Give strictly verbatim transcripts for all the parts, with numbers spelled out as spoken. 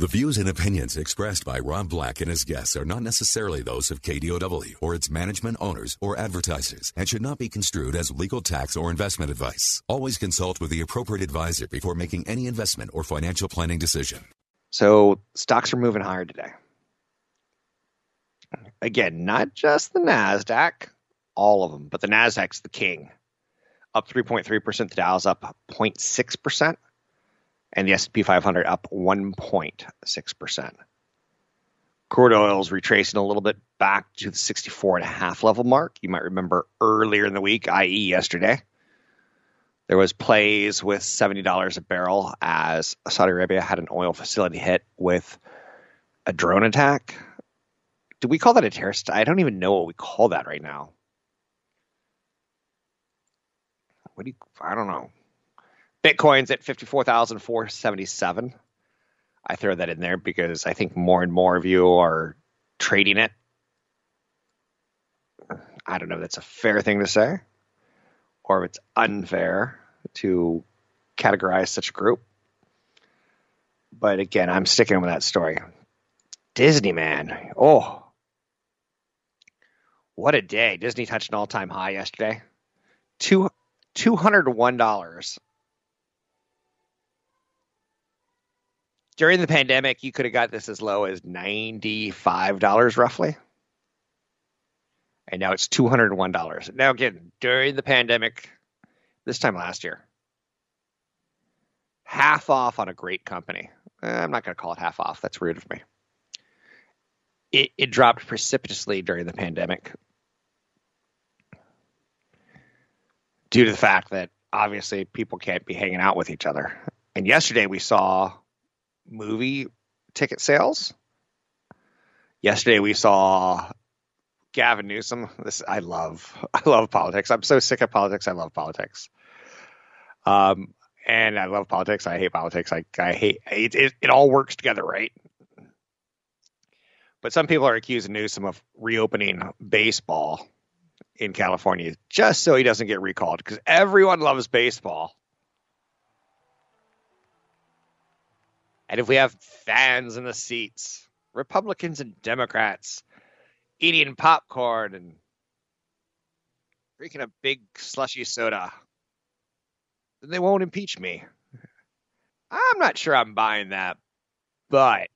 The views and opinions expressed by Rob Black and his guests are not necessarily those of K D O W or its management, owners, or advertisers, and should not be construed as legal, tax, or investment advice. Always consult with the appropriate advisor before making any investment or financial planning decision. So stocks are moving higher today. Again, not just the NASDAQ, all of them, but the NASDAQ's the king. Up three point three percent, the Dow's up zero point six percent. And the S and P five hundred up one point six percent. Crude oil is retracing a little bit back to the sixty-four and a half level mark. You might remember earlier in the week, that is yesterday, there was plays with seventy dollars a barrel as Saudi Arabia had an oil facility hit with a drone attack. Do we call that a terrorist? I don't even know what we call that right now. What do you, I don't know. Bitcoin's at fifty-four thousand four hundred seventy-seven. I throw that in there because I think more and more of you are trading it. I don't know if that's a fair thing to say or if it's unfair to categorize such a group. But again, I'm sticking with that story. Disney, man. Oh, what a day. Disney touched an all-time high yesterday. Two, two hundred one dollars. During the pandemic, you could have got this as low as ninety-five dollars roughly. And now it's two hundred one dollars. Now, again, during the pandemic, this time last year, half off on a great company. Eh, I'm not going to call it half off. That's rude of me. It, it dropped precipitously during the pandemic due to the fact that obviously people can't be hanging out with each other. And yesterday we saw movie ticket sales. Yesterday we saw Gavin Newsom. This I love. I love politics. I'm so sick of politics. I love politics. Um, and I love politics. I hate politics. I I hate it. It, it all works together, right? But some people are accusing Newsom of reopening baseball in California just so he doesn't get recalled because everyone loves baseball. And if we have fans in the seats, Republicans and Democrats eating popcorn and drinking a big slushy soda, then they won't impeach me. I'm not sure I'm buying that, but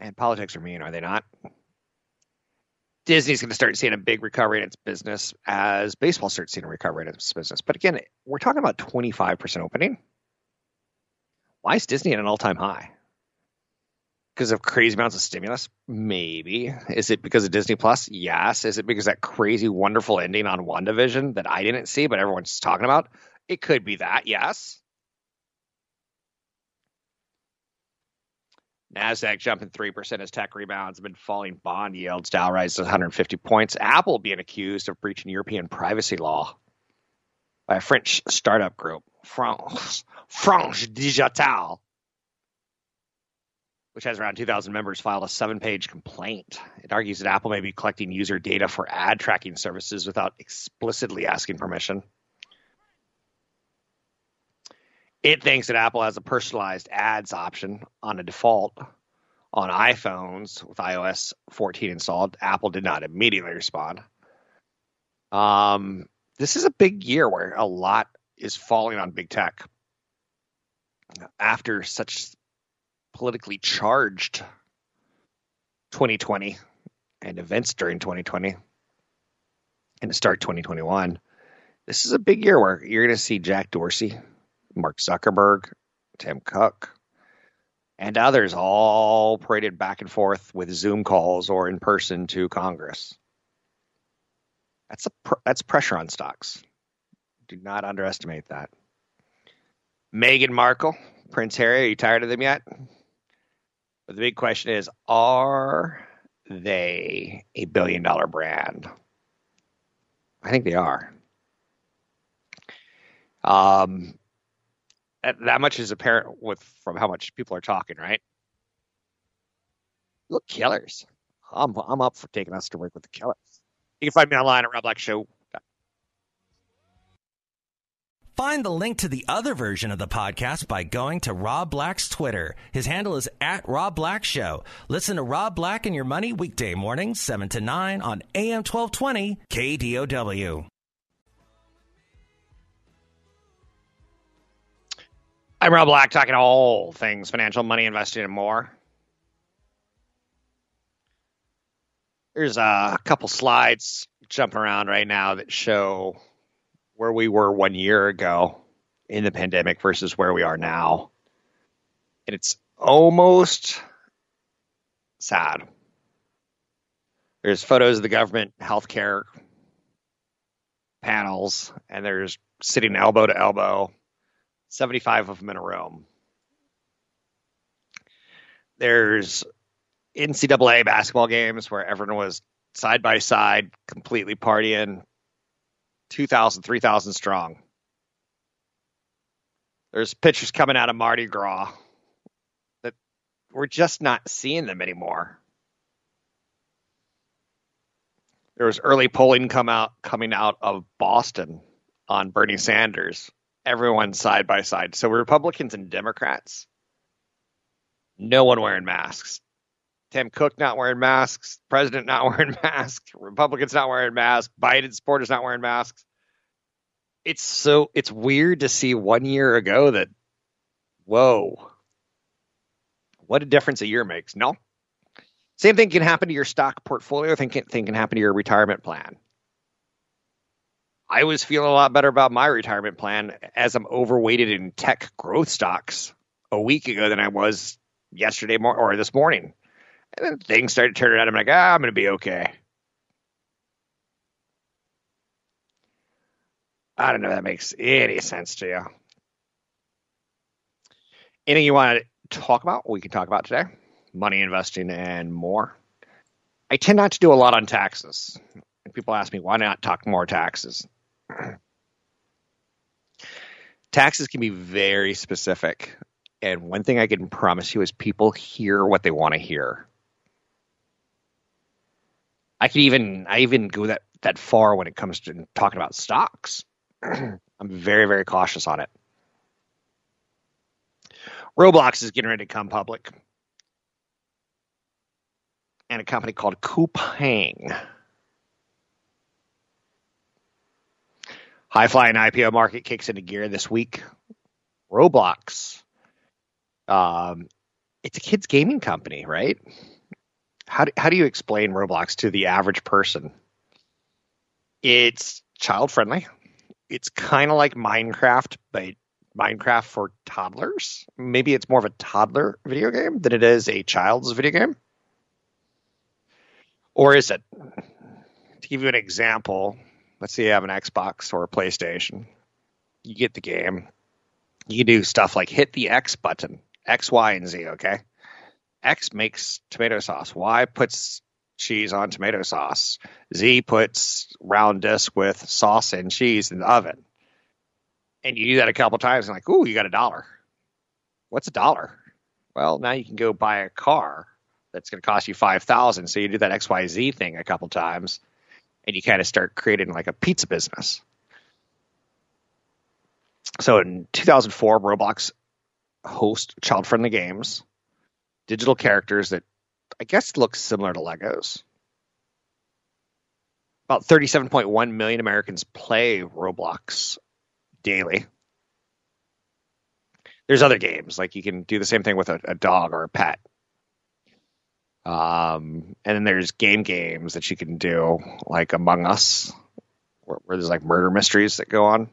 man, politics are mean, are they not? Disney's going to start seeing a big recovery in its business as baseball starts seeing a recovery in its business. But again, we're talking about twenty-five percent opening. Why is Disney at an all-time high? Because of crazy amounts of stimulus? Maybe. Is it because of Disney Plus? Yes. Is it because of that crazy, wonderful ending on WandaVision that I didn't see but everyone's talking about? It could be that, yes. NASDAQ jumping three percent as tech rebounds, been falling bond yields. Dow rises one hundred fifty points. Apple being accused of breaching European privacy law by a French startup group, France, France Digital, which has around two thousand members, filed a seven-page complaint. It argues that Apple may be collecting user data for ad tracking services without explicitly asking permission. It thinks that Apple has a personalized ads option on a default on iPhones with i O S fourteen installed. Apple did not immediately respond. Um... This is a big year where a lot is falling on big tech after such politically charged twenty twenty and events during twenty twenty and to start twenty twenty-one. This is a big year where you're going to see Jack Dorsey, Mark Zuckerberg, Tim Cook, and others all paraded back and forth with Zoom calls or in person to Congress. That's a pr- that's pressure on stocks. Do not underestimate that. Meghan Markle, Prince Harry, are you tired of them yet? But the big question is, are they a billion dollar brand? I think they are. Um, that, that much is apparent with from how much people are talking, right? Look, killers. I'm I'm up for taking us to work with the killers. You can find me online at Rob Black Show. Find the link to the other version of the podcast by going to Rob Black's Twitter. His handle is at Rob Black Show. Listen to Rob Black and Your Money weekday mornings, seven to nine on A M twelve twenty K D O W. I'm Rob Black, talking all things financial, money, investing, and more. There's a couple slides jumping around right now that show where we were one year ago in the pandemic versus where we are now. And it's almost sad. There's photos of the government healthcare panels, and there's sitting elbow to elbow, seventy-five of them in a room. There's N C double A basketball games where everyone was side by side, completely partying, two thousand, three thousand strong. There's pictures coming out of Mardi Gras that we're just not seeing them anymore. There was early polling come out coming out of Boston on Bernie Sanders. Everyone side by side. So Republicans and Democrats, no one wearing masks. Tim Cook not wearing masks, president not wearing masks, Republicans not wearing masks, Biden supporters not wearing masks. It's so it's weird to see one year ago that, whoa, what a difference a year makes. No, same thing can happen to your stock portfolio. Thing can, thing can happen to your retirement plan. I was feeling a lot better about my retirement plan as I'm overweighted in tech growth stocks a week ago than I was yesterday mor- or this morning. And then things started turning out. I'm like, ah, I'm going to be okay. I don't know if that makes any sense to you. Anything you want to talk about, we can talk about today. Money, investing, and more. I tend not to do a lot on taxes. And people ask me, why not talk more taxes? Taxes can be very specific. And one thing I can promise you is people hear what they want to hear. I can even I even go that, that far when it comes to talking about stocks. I'm very, very cautious on it. Roblox is getting ready to come public. And a company called Coupang. High-flying I P O market kicks into gear this week. Roblox. Um, it's a kids gaming company, right? How do, how do you explain Roblox to the average person? It's child friendly. It's kind of like Minecraft, but Minecraft for toddlers. Maybe it's more of a toddler video game than it is a child's video game. Or is it? To give you an example, let's say you have an Xbox or a PlayStation. You get the game. You do stuff like hit the X button. X, Y, and Z, okay? X makes tomato sauce. Y puts cheese on tomato sauce. Z puts round disc with sauce and cheese in the oven. And you do that a couple times, and like, ooh, you got a dollar. What's a dollar? Well, now you can go buy a car that's going to cost you five thousand dollars. So you do that X, Y, Z thing a couple times, and you kind of start creating like a pizza business. So in two thousand four, Roblox host child-friendly games, digital characters that I guess look similar to Legos. About thirty-seven point one million Americans play Roblox daily. There's other games, like you can do the same thing with a, a dog or a pet. Um, and then there's game games that you can do, like Among Us, where, where there's like murder mysteries that go on.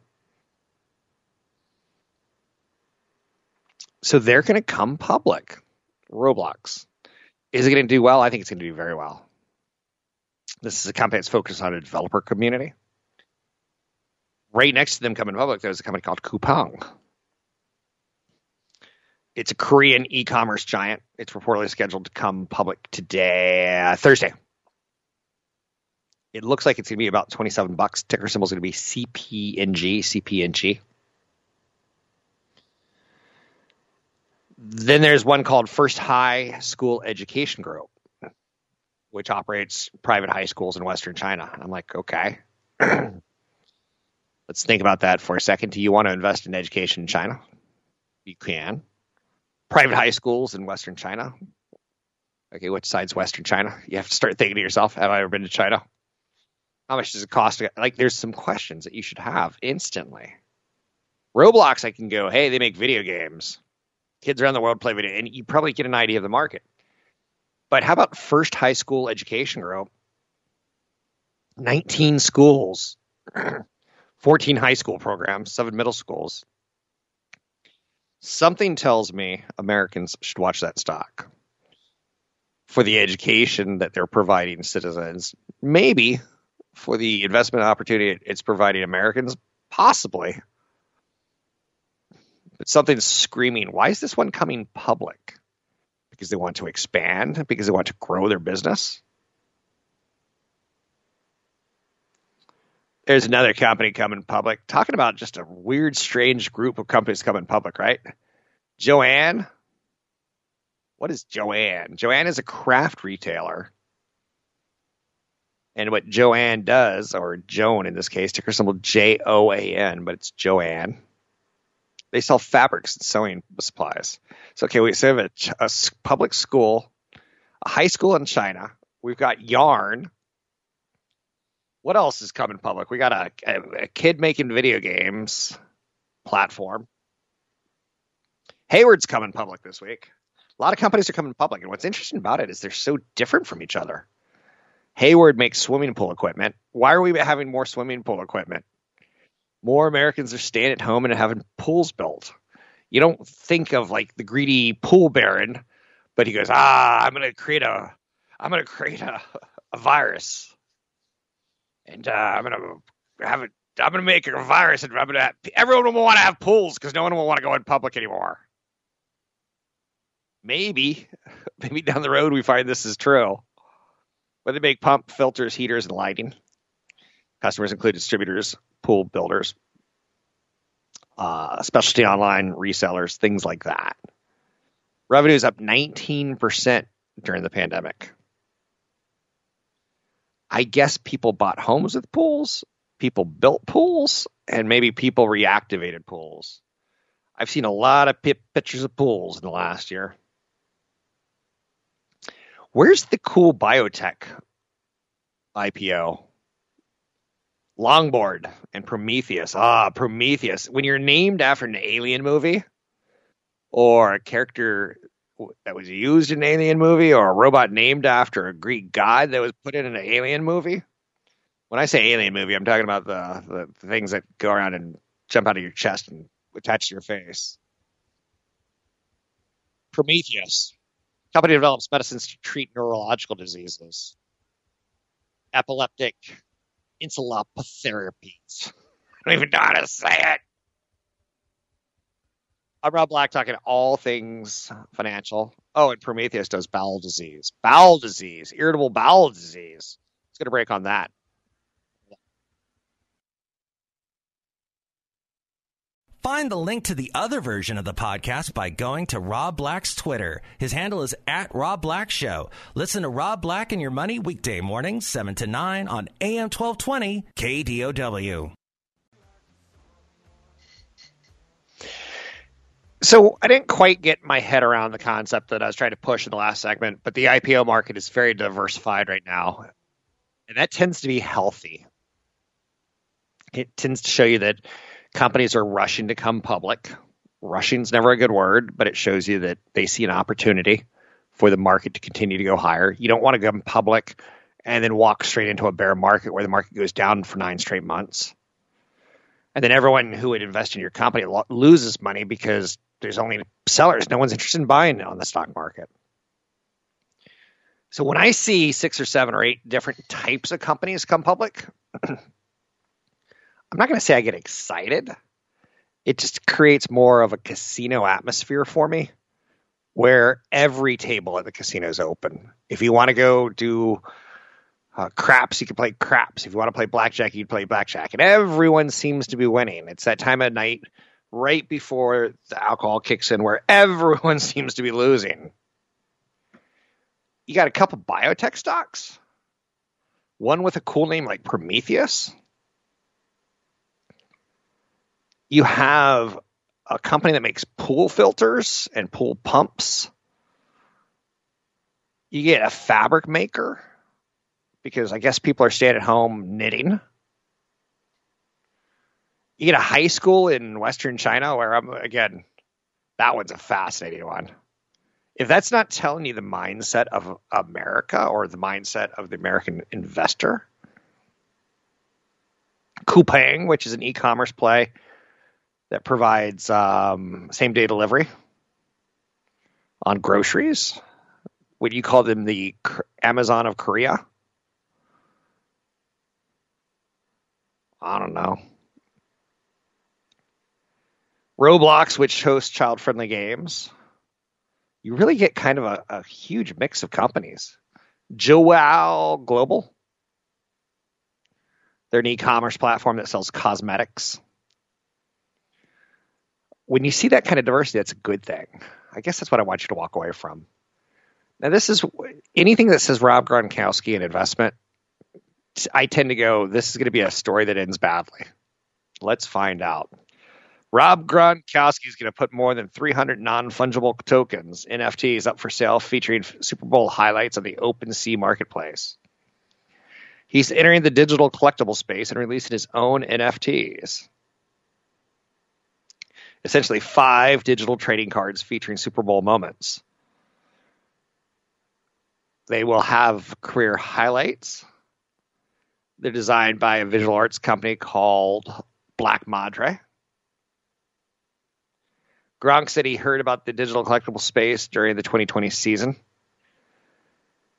So they're going to come public. Roblox. Is it going to do well? I think it's going to do very well. This is a company that's focused on a developer community. Right next to them coming public, there's a company called Coupang. It's a Korean e-commerce giant. It's reportedly scheduled to come public today, uh, Thursday. It looks like it's going to be about twenty-seven bucks. Ticker symbol is going to be C P N G, C P N G. Then there's one called First High School Education Group, which operates private high schools in Western China. And I'm like, okay. Let's think about that for a second. Do you want to invest in education in China? You can. Private high schools in Western China. Okay, which side's Western China? You have to start thinking to yourself, have I ever been to China? How much does it cost? Like, there's some questions that you should have instantly. Roblox, I can go, hey, they make video games. Kids around the world play video, and you probably get an idea of the market. But how about First High School Education Group? nineteen schools, fourteen high school programs, seven middle schools. Something tells me Americans should watch that stock for the education that they're providing citizens, maybe for the investment opportunity it's providing Americans, possibly. But something's screaming, why is this one coming public? Because they want to expand, because they want to grow their business. There's another company coming public. Talking about just a weird, strange group of companies coming public, right? Joanne. What is Joanne? Joanne is a craft retailer. And what Joanne does, or Joan in this case, ticker symbol J O A N, but it's Joanne. They sell fabrics and sewing supplies. So, okay, we so have a, a public school, a high school in China. We've got yarn. What else is coming public? We got a, a, a kid making video games platform. Hayward's coming public this week. A lot of companies are coming public. And what's interesting about it is they're so different from each other. Hayward makes swimming pool equipment. Why are we having more swimming pool equipment? More Americans are staying at home and having pools built. You don't think of like the greedy pool baron, but he goes, ah, I'm going to create a, I'm going to create a, a virus. And uh, I'm gonna have it. I'm gonna make a virus, and I'm gonna have, everyone will want to have pools because no one will want to go in public anymore. Maybe, maybe down the road we find this is true. But they make pump filters, heaters, and lighting. Customers include distributors, pool builders, uh, specialty online resellers, things like that. Revenue is up nineteen percent during the pandemic. I guess people bought homes with pools, people built pools, and maybe people reactivated pools. I've seen a lot of p- pictures of pools in the last year. Where's the cool biotech I P O? Longboard and Prometheus. Ah, Prometheus. When you're named after an alien movie or a character that was used in an alien movie, or a robot named after a Greek god that was put in an alien movie. When I say alien movie, I'm talking about the, the things that go around and jump out of your chest and attach to your face. Prometheus. Company develops medicines to treat neurological diseases. Epileptic encephalopatherapies. I don't even know how to say it. I'm Rob Black, talking all things financial. Oh, and Prometheus does bowel disease. Bowel disease. Irritable bowel disease. Let's get a break on that. Find the link to the other version of the podcast by going to Rob Black's Twitter. His handle is at Rob Black Show. Listen to Rob Black and Your Money weekday mornings, seven to nine on A M twelve twenty K D O W. So I didn't quite get my head around the concept that I was trying to push in the last segment, but the I P O market is very diversified right now, and that tends to be healthy. It tends to show you that companies are rushing to come public. Rushing's never a good word, but it shows you that they see an opportunity for the market to continue to go higher. You don't want to come public and then walk straight into a bear market where the market goes down for nine straight months. And then everyone who would invest in your company lo- loses money because there's only sellers. No one's interested in buying on the stock market. So when I see six or seven or eight different types of companies come public, I'm not going to say I get excited. It just creates more of a casino atmosphere for me where every table at the casino is open. If you want to go do uh, craps, you can play craps. If you want to play blackjack, you can play blackjack. And everyone seems to be winning. It's that time of night right before the alcohol kicks in where everyone seems to be losing. You got a couple biotech stocks, one with a cool name like Prometheus. You have a company that makes pool filters and pool pumps. You get a fabric maker because I guess people are staying at home knitting. You get a high school in Western China where I'm, again, that one's a fascinating one. If that's not telling you the mindset of America or the mindset of the American investor. Coupang, which is an e-commerce play that provides um, same-day delivery on groceries. Would you call them the Amazon of Korea? I don't know. Roblox, which hosts child-friendly games. You really get kind of a, a huge mix of companies. Joanne Global. They're an e-commerce platform that sells cosmetics. When you see that kind of diversity, that's a good thing. I guess that's what I want you to walk away from. Now, this is anything that says Rob Gronkowski and investment. I tend to go, this is going to be a story that ends badly. Let's find out. Rob Gronkowski is going to put more than three hundred non-fungible tokens, N F Ts, up for sale featuring Super Bowl highlights on the OpenSea marketplace. He's entering the digital collectible space and releasing his own N F Ts. Essentially five digital trading cards featuring Super Bowl moments. They will have career highlights. They're designed by a visual arts company called Black Madre. Gronk said he heard about the digital collectible space during the twenty twenty season.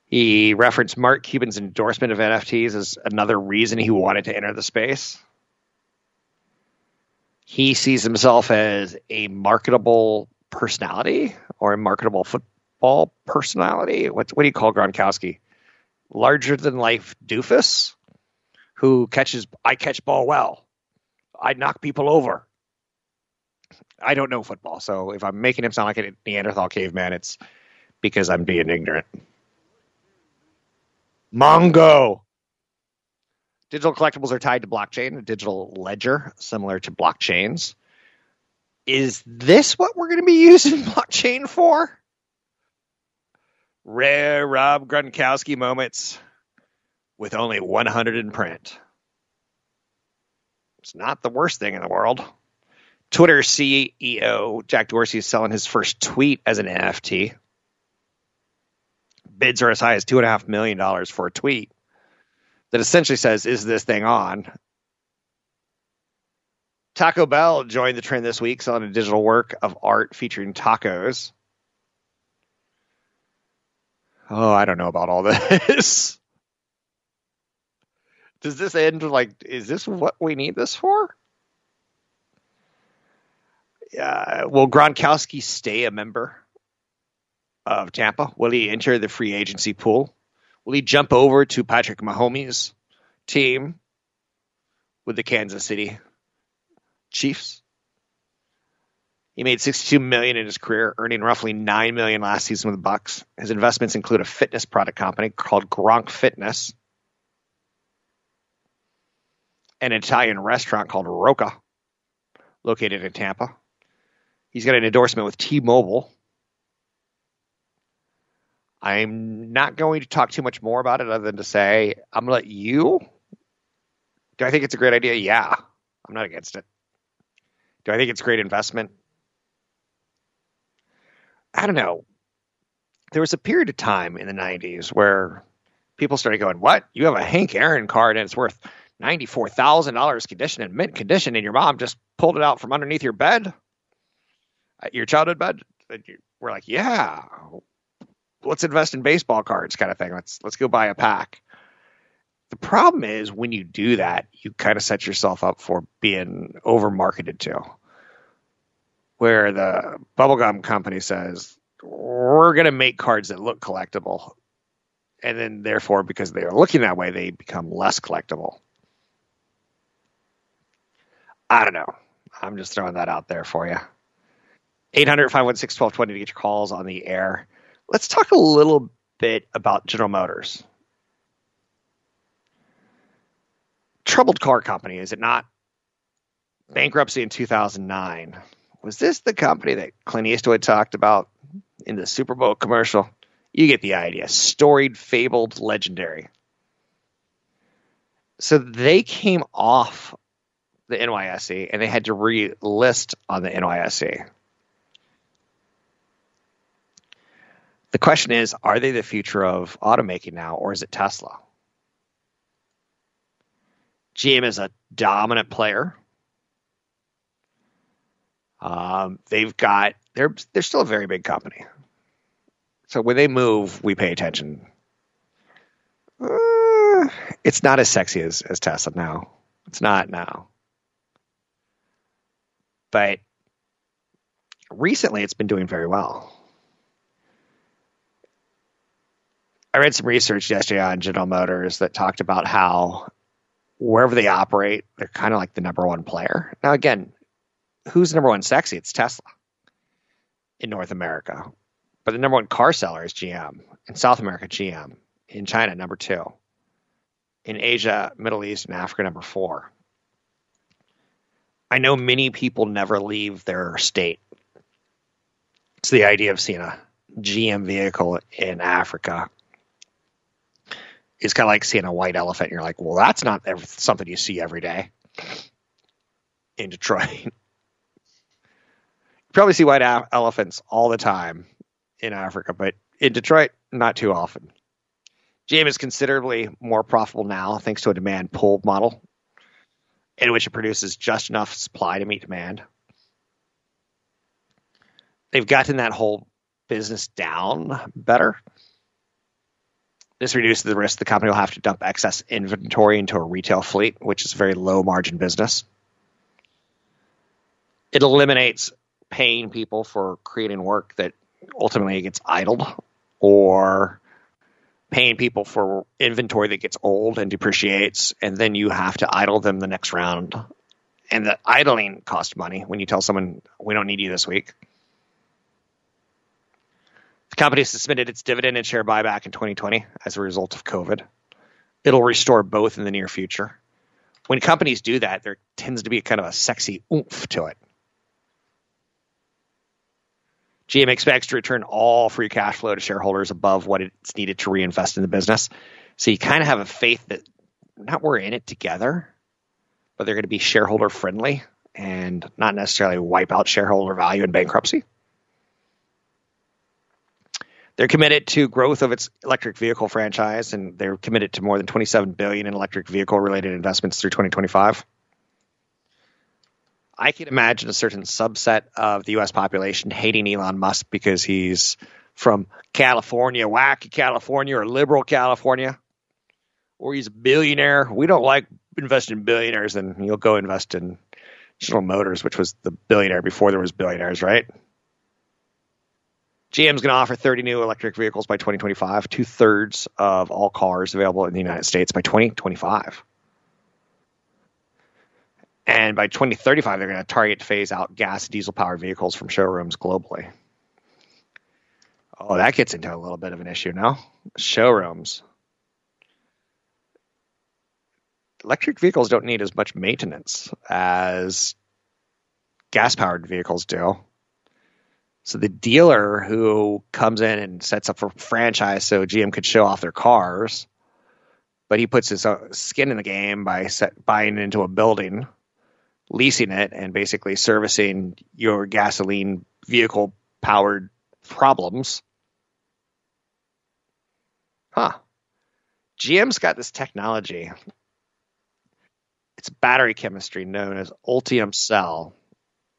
He referenced Mark Cuban's endorsement of N F Ts as another reason he wanted to enter the space. He sees himself as a marketable personality or a marketable football personality. What, what do you call Gronkowski? Larger than life doofus who catches, I catch ball well. I knock people over. I don't know football. So if I'm making him sound like a Neanderthal caveman, it's because I'm being ignorant. Mongo. Digital collectibles are tied to blockchain, a digital ledger similar to blockchains. Is this what we're going to be using blockchain for? Rare Rob Gronkowski moments with only one hundred in print. It's not the worst thing in the world. Twitter C E O Jack Dorsey is selling his first tweet as an N F T. Bids are as high as two point five million dollars for a tweet. That essentially says, is this thing on? Taco Bell joined the trend this week, selling a digital work of art featuring tacos. Oh, I don't know about all this. Does this end like, is this what we need this for? Uh, will Gronkowski stay a member of Tampa? Will he enter the free agency pool? Will he jump over to Patrick Mahomes' team with the Kansas City Chiefs? He made sixty-two million dollars in his career, earning roughly nine million dollars last season with the Bucks. His investments include a fitness product company called Gronk Fitness, an Italian restaurant called Roca, located in Tampa. He's got an endorsement with T-Mobile. I'm not going to talk too much more about it other than to say, I'm going to let you. Do I think it's a great idea? Yeah, I'm not against it. Do I think it's great investment? I don't know. There was a period of time in the nineties where people started going, what? You have a Hank Aaron card and it's worth ninety-four thousand dollars condition in mint condition and your mom just pulled it out from underneath your bed, your childhood bed. We're like, yeah. Let's invest in baseball cards kind of thing. Let's let's go buy a pack. The problem is when you do that, you kind of set yourself up for being over marketed to. Where the bubblegum company says, we're going to make cards that look collectible. And then, therefore, because they are looking that way, they become less collectible. I don't know. I'm just throwing that out there for you. eight hundred, five one six, one two two zero to get your calls on the air. Let's talk a little bit about General Motors. Troubled car company, is it not? Bankruptcy in two thousand nine. Was this the company that Clint Eastwood talked about in the Super Bowl commercial? You get the idea. Storied, fabled, legendary. So they came off the N Y S E and they had to relist on the N Y S E. The question is, are they the future of automaking now, or is it Tesla? G M is a dominant player. Um, they've got they're they're still a very big company. So when they move, we pay attention. Uh, it's not as sexy as, as Tesla now. It's not now. But recently, it's been doing very well. I read some research yesterday on General Motors that talked about how wherever they operate, they're kind of like the number one player. Now, again, who's number one sexy? It's Tesla in North America. But the number one car seller is G M. In South America, G M. In China, number two. In Asia, Middle East, and Africa, number four. I know many people never leave their state. It's the idea of seeing a G M vehicle in Africa. It's kind of like seeing a white elephant. And you're like, well, that's not something you see every day in Detroit. You probably see white elephants all the time in Africa, but in Detroit, not too often. G M is considerably more profitable now thanks to a demand pull model in which it produces just enough supply to meet demand. They've gotten that whole business down better. This reduces the risk the company will have to dump excess inventory into a retail fleet, which is a very low-margin business. It eliminates paying people for creating work that ultimately gets idled, or paying people for inventory that gets old and depreciates, and then you have to idle them the next round. And the idling costs money when you tell someone, we don't need you this week. The company suspended its dividend and share buyback in twenty twenty as a result of COVID. It'll restore both in the near future. When companies do that, there tends to be kind of a sexy oomph to it. G M expects to return all free cash flow to shareholders above what it's needed to reinvest in the business. So you kind of have a faith that not we're in it together, but they're going to be shareholder friendly and not necessarily wipe out shareholder value in bankruptcy. They're committed to growth of its electric vehicle franchise, and they're committed to more than twenty-seven billion dollars in electric vehicle-related investments through twenty twenty-five. I can imagine a certain subset of the U S population hating Elon Musk because he's from California, wacky California, or liberal California, or he's a billionaire. We don't like investing in billionaires, and you'll go invest in General Motors, which was the billionaire before there was billionaires, right? G M's going to offer thirty new electric vehicles by twenty twenty-five, two-thirds of all cars available in the United States by twenty twenty-five. And by twenty thirty-five, they're going to target to phase out gas and diesel-powered vehicles from showrooms globally. Oh, that gets into a little bit of an issue now. Showrooms. Electric vehicles don't need as much maintenance as gas-powered vehicles do. So the dealer who comes in and sets up a franchise so G M could show off their cars, but he puts his skin in the game by set, buying into a building, leasing it, and basically servicing your gasoline vehicle-powered problems. Huh. G M's got this technology. It's battery chemistry known as Ultium Cell.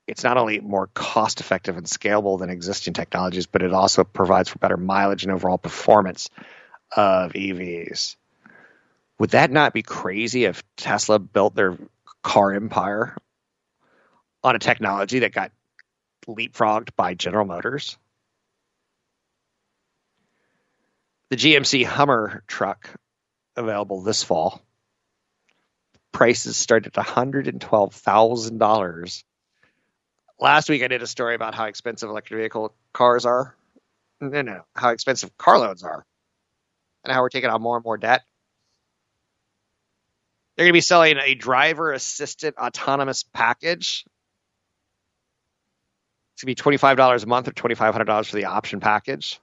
It's not only more cost-effective and scalable than existing technologies, but it also provides for better mileage and overall performance of E Vs. Would that not be crazy if Tesla built their car empire on a technology that got leapfrogged by General Motors? The G M C Hummer truck available this fall. Prices start at one hundred twelve thousand dollars. Last week I did a story about how expensive electric vehicle cars are. No, no, how expensive car loans are. And how we're taking on more and more debt. They're going to be selling a driver-assisted autonomous package. It's going to be twenty-five dollars a month or twenty-five hundred dollars for the option package.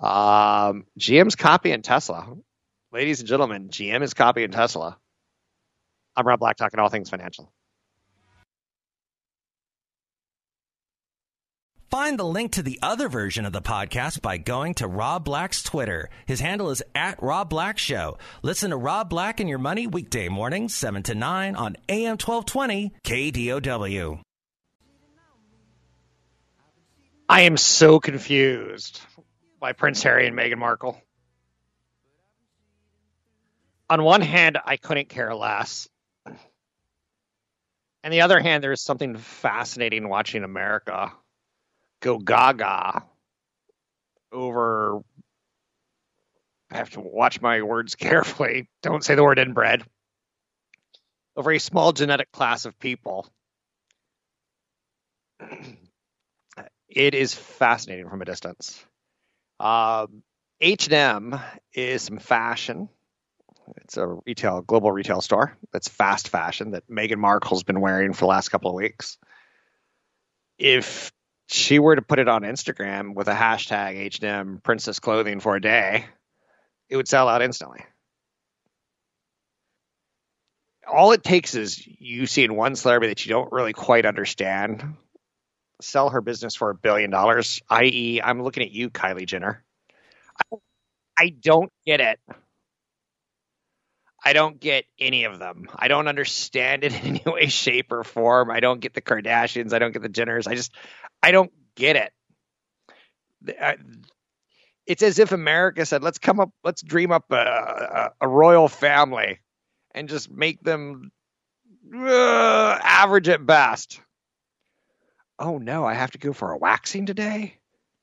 Um, G M's copying Tesla. Ladies and gentlemen, G M is copying Tesla. I'm Rob Black, talking all things financial. Find the link to the other version of the podcast by going to Rob Black's Twitter. His handle is at Rob Black Show. Listen to Rob Black and Your Money weekday mornings, seven to nine on A M twelve twenty K D O W. I am so confused by Prince Harry and Meghan Markle. On one hand, I couldn't care less. On the other hand, there is something fascinating watching America go gaga over, I have to watch my words carefully, don't say the word inbred, over a small genetic class of people. It is fascinating from a distance. Uh, H and M is some fashion. It's a retail, global retail store that's fast fashion that Meghan Markle's been wearing for the last couple of weeks. If she were to put it on Instagram with a hashtag H and M princess clothing for a day, it would sell out instantly. All it takes is you seeing one celebrity that you don't really quite understand sell her business for a billion dollars, that is, I'm looking at you, Kylie Jenner. I, I don't get it. I don't get any of them. I don't understand it in any way, shape, or form. I don't get the Kardashians. I don't get the Jenners. I just, I don't get it. It's as if America said, let's come up, let's dream up a, a, a royal family and just make them uh, average at best. Oh no, I have to go for a waxing today?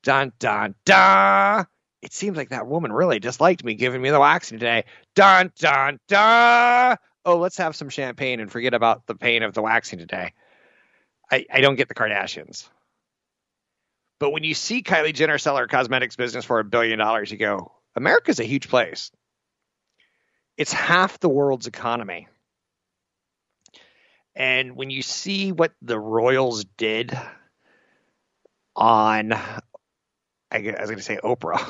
Dun, dun, dun. It seems like that woman really disliked me giving me the waxing today. Dun, dun, dun. Oh, let's have some champagne and forget about the pain of the waxing today. I, I don't get the Kardashians. But when you see Kylie Jenner sell her cosmetics business for a billion dollars, you go, America's a huge place. It's half the world's economy. And when you see what the royals did on... I was going to say Oprah,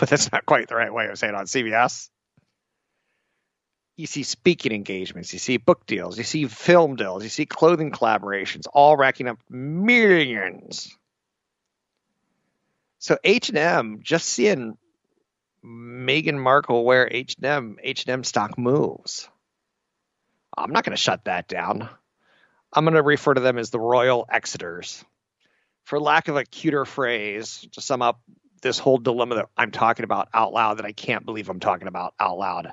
but that's not quite the right way of saying it, on C B S. You see speaking engagements, you see book deals, you see film deals, you see clothing collaborations, all racking up millions. So H and M, just seeing Meghan Markle wear H and M, H and M stock moves. I'm not going to shut that down. I'm going to refer to them as the Royal Exeters. For lack of a cuter phrase, to sum up this whole dilemma that I'm talking about out loud that I can't believe I'm talking about out loud.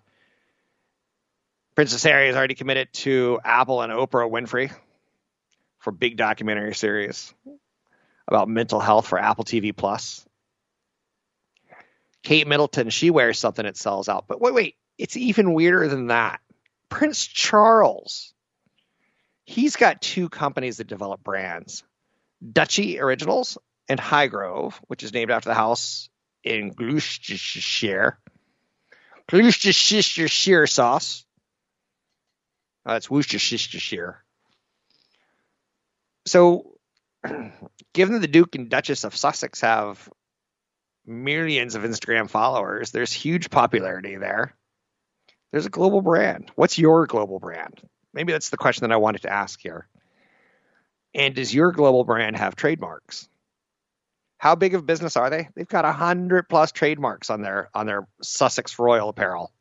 Princess Harry is already committed to Apple and Oprah Winfrey for big documentary series about mental health for Apple T V Plus. Kate Middleton, she wears something that sells out. But wait, wait, it's even weirder than that. Prince Charles, he's got two companies that develop brands. Duchy Originals and Highgrove, which is named after the house in Gloucestershire. Gloucestershire sauce. Uh, it's Worcestershire. So, given that the Duke and Duchess of Sussex have millions of Instagram followers, there's huge popularity there. There's a global brand. What's your global brand? Maybe that's the question that I wanted to ask here. And does your global brand have trademarks? How big of business are they? They've got one hundred plus trademarks on their on their Sussex Royal apparel.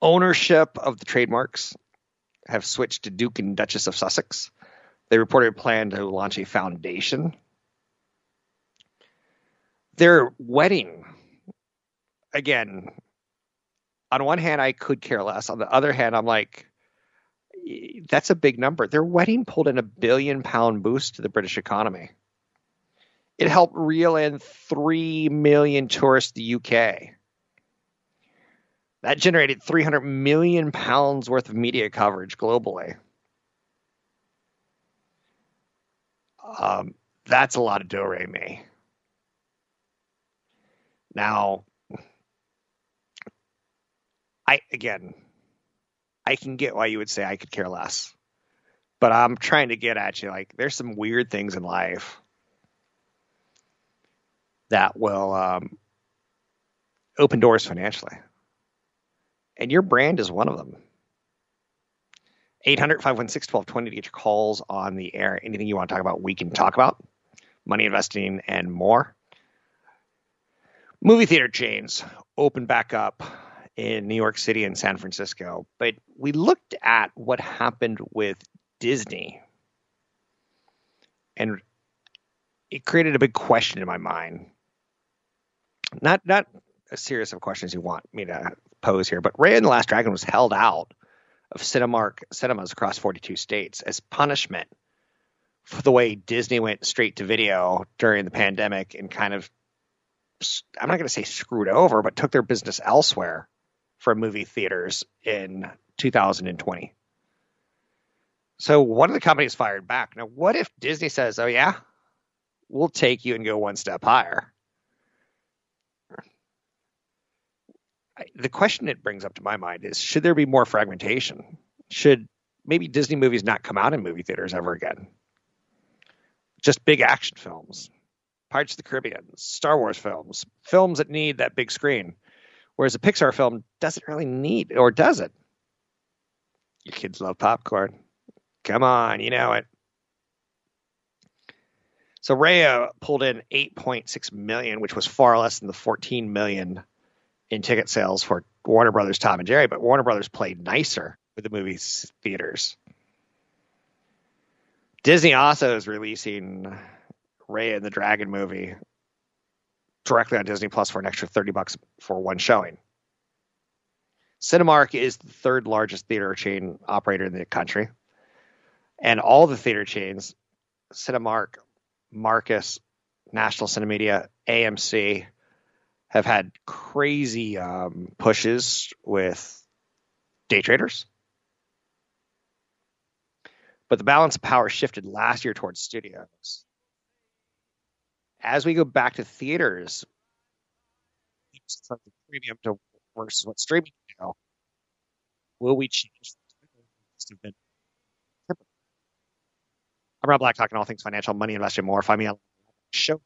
Ownership of the trademarks have switched to Duke and Duchess of Sussex. They reported a plan to launch a foundation. Their wedding, again, on one hand, I could care less. On the other hand, I'm like, that's a big number. Their wedding pulled in a billion pound boost to the British economy. it helped reel in three million tourists to the U K. That generated three hundred million pounds worth of media coverage globally. Um, that's a lot of do-re-mi. Now, I again, I can get why you would say I could care less. But I'm trying to get at you, like, there's some weird things in life that will um, open doors financially. And your brand is one of them. eight hundred, five one six, one two two zero to get your calls on the air. Anything you want to talk about, we can talk about. Money, investing, and more. Movie theater chains open back up in New York City and San Francisco. But we looked at what happened with Disney. And it created a big question in my mind. Not, not a series of questions you want me to pose here, but Raya and the Last Dragon was held out of Cinemark cinemas across forty-two states as punishment for the way Disney went straight to video during the pandemic and kind of, I'm not going to say screwed over, but took their business elsewhere from movie theaters in two thousand twenty. So one of the companies fired back. Now, what if Disney says, oh, yeah, we'll take you and go one step higher? The question it brings up to my mind is, should there be more fragmentation? Should maybe Disney movies not come out in movie theaters ever again? Just big action films, Pirates of the Caribbean, Star Wars films, films that need that big screen, whereas a Pixar film doesn't really need, or does it? Your kids love popcorn. Come on, you know it. So Raya pulled in eight point six million dollars, which was far less than the fourteen million dollars in ticket sales for Warner Brothers' Tom and Jerry, but Warner Brothers played nicer with the movie theaters. Disney also is releasing Raya and the Dragon movie directly on Disney Plus for an extra thirty bucks for one showing. Cinemark is the third largest theater chain operator in the country. And all the theater chains, Cinemark, Marcus, National Cinemedia, A M C, have had crazy um, pushes with day traders. But the balance of power shifted last year towards studios. As we go back to theaters, it's like the premium to versus what streaming now. Will we change? I'm Rob Black, talking all things financial, money, investing, more. Find me on the show.